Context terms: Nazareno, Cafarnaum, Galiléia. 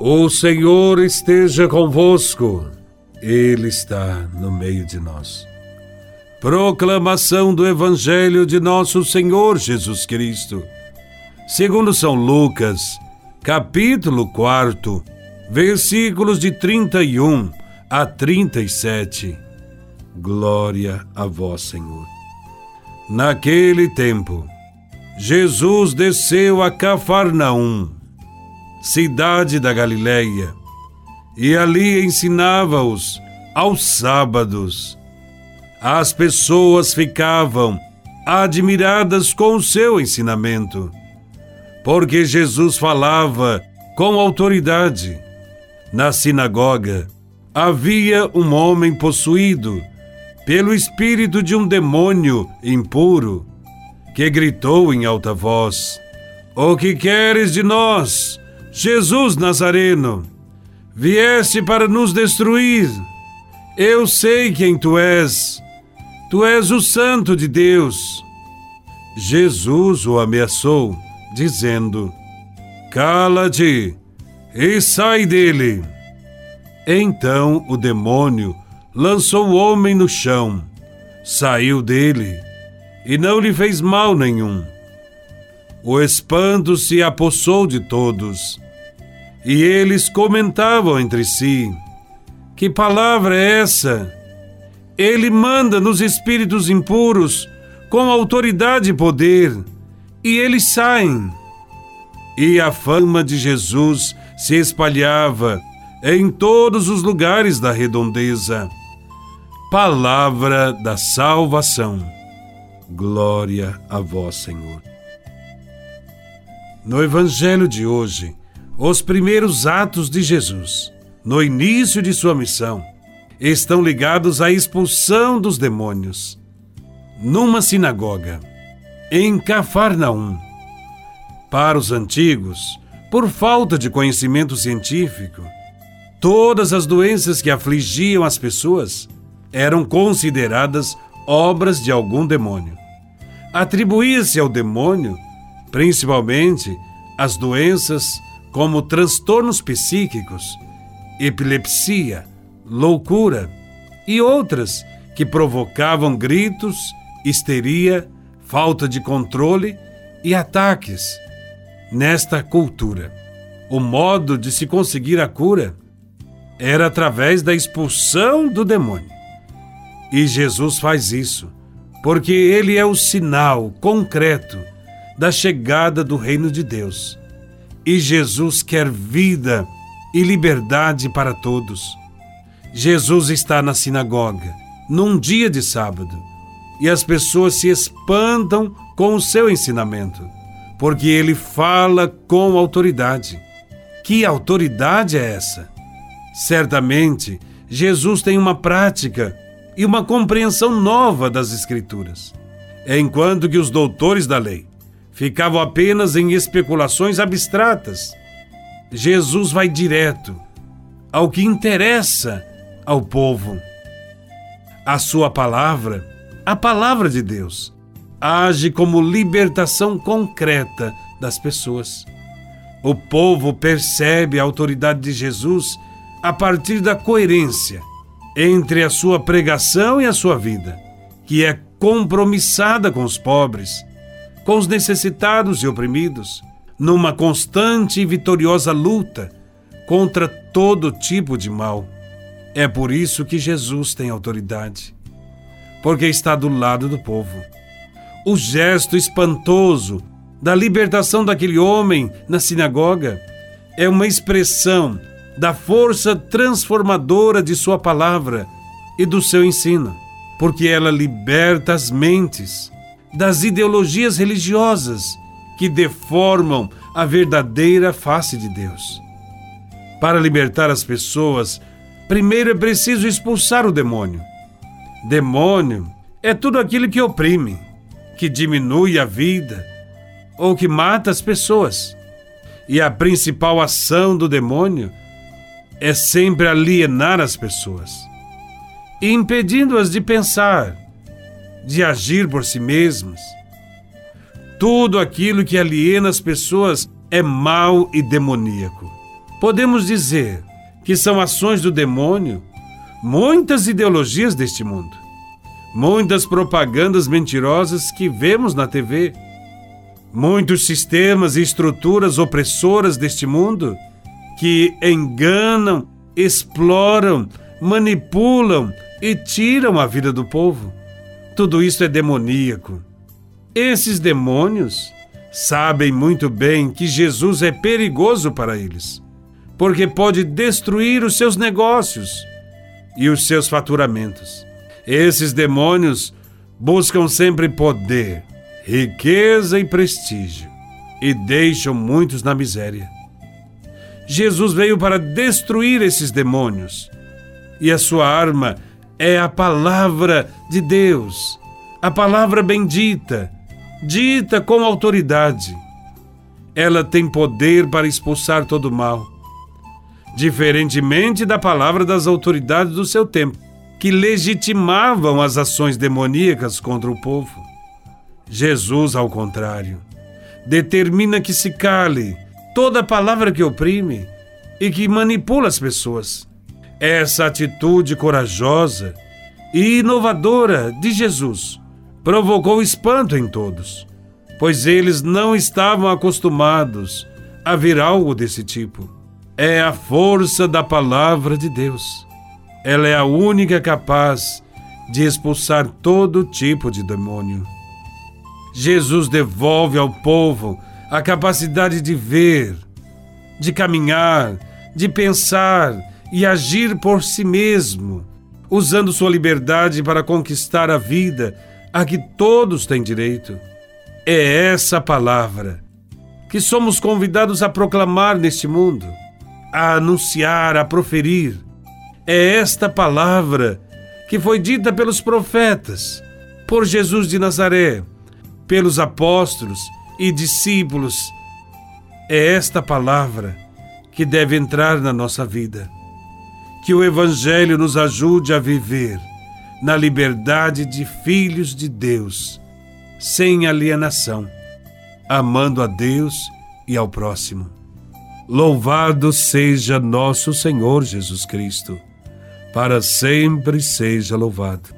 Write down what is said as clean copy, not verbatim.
O Senhor esteja convosco, Ele está no meio de nós. Proclamação do Evangelho de Nosso Senhor Jesus Cristo, segundo São Lucas, capítulo 4, versículos de 31 a 37. Glória a vós, Senhor. Naquele tempo, Jesus desceu a Cafarnaum, cidade da Galiléia, e ali ensinava-os aos sábados. As pessoas ficavam admiradas com o seu ensinamento, porque Jesus falava com autoridade. Na sinagoga havia um homem possuído pelo espírito de um demônio impuro, que gritou em alta voz: "O que queres de nós, Jesus Nazareno? Vieste para nos destruir? Eu sei quem tu és. Tu és o Santo de Deus." Jesus o ameaçou, dizendo: "Cala-te e sai dele." Então o demônio lançou o homem no chão, saiu dele e não lhe fez mal nenhum. O espanto se apossou de todos, e eles comentavam entre si: "Que palavra é essa? Ele manda nos espíritos impuros com autoridade e poder, e eles saem." E a fama de Jesus se espalhava em todos os lugares da redondeza. Palavra da salvação. Glória a vós, Senhor. No Evangelho de hoje, os primeiros atos de Jesus, no início de sua missão, estão ligados à expulsão dos demônios. Numa sinagoga, em Cafarnaum. Para os antigos, por falta de conhecimento científico, todas as doenças que afligiam as pessoas eram consideradas obras de algum demônio. Atribuía-se ao demônio, principalmente, as doenças como transtornos psíquicos, epilepsia, loucura e outras que provocavam gritos, histeria, falta de controle e ataques. Nesta cultura, o modo de se conseguir a cura era através da expulsão do demônio. E Jesus faz isso porque ele é o sinal concreto da chegada do reino de Deus. E Jesus quer vida e liberdade para todos. Jesus está na sinagoga, num dia de sábado, e as pessoas se espantam com o seu ensinamento, porque ele fala com autoridade. Que autoridade é essa? Certamente, Jesus tem uma prática e uma compreensão nova das Escrituras, enquanto que os doutores da lei ficavam apenas em especulações abstratas. Jesus vai direto ao que interessa ao povo. A sua palavra, a palavra de Deus, age como libertação concreta das pessoas. O povo percebe a autoridade de Jesus a partir da coerência entre a sua pregação e a sua vida, que é compromissada com os pobres, com os necessitados e oprimidos, numa constante e vitoriosa luta contra todo tipo de mal. É por isso que Jesus tem autoridade, porque está do lado do povo. O gesto espantoso da libertação daquele homem na sinagoga é uma expressão da força transformadora de sua palavra e do seu ensino, porque ela liberta as mentes das ideologias religiosas que deformam a verdadeira face de Deus. Para libertar as pessoas, primeiro é preciso expulsar o demônio. Demônio é tudo aquilo que oprime, que diminui a vida ou que mata as pessoas. E a principal ação do demônio é sempre alienar as pessoas, impedindo-as de pensar, de agir por si mesmas. Tudo aquilo que aliena as pessoas é mau e demoníaco. Podemos dizer que são ações do demônio, muitas ideologias deste mundo, muitas propagandas mentirosas que vemos na TV, muitos sistemas e estruturas opressoras deste mundo que enganam, exploram, manipulam e tiram a vida do povo. Tudo isso é demoníaco. Esses demônios sabem muito bem que Jesus é perigoso para eles, porque pode destruir os seus negócios e os seus faturamentos. Esses demônios buscam sempre poder, riqueza e prestígio e deixam muitos na miséria. Jesus veio para destruir esses demônios e a sua arma é a palavra de Deus, a palavra bendita, dita com autoridade. Ela tem poder para expulsar todo o mal, diferentemente da palavra das autoridades do seu tempo, que legitimavam as ações demoníacas contra o povo. Jesus, ao contrário, determina que se cale toda palavra que oprime e que manipula as pessoas. Essa atitude corajosa e inovadora de Jesus provocou espanto em todos, pois eles não estavam acostumados a ver algo desse tipo. É a força da palavra de Deus. Ela é a única capaz de expulsar todo tipo de demônio. Jesus devolve ao povo a capacidade de ver, de caminhar, de pensar e agir por si mesmo, usando sua liberdade para conquistar a vida a que todos têm direito. É essa palavra que somos convidados a proclamar neste mundo, a anunciar, a proferir. É esta palavra que foi dita pelos profetas, por Jesus de Nazaré, pelos apóstolos e discípulos. É esta palavra que deve entrar na nossa vida. Que o Evangelho nos ajude a viver na liberdade de filhos de Deus, sem alienação, amando a Deus e ao próximo. Louvado seja nosso Senhor Jesus Cristo. Para sempre seja louvado.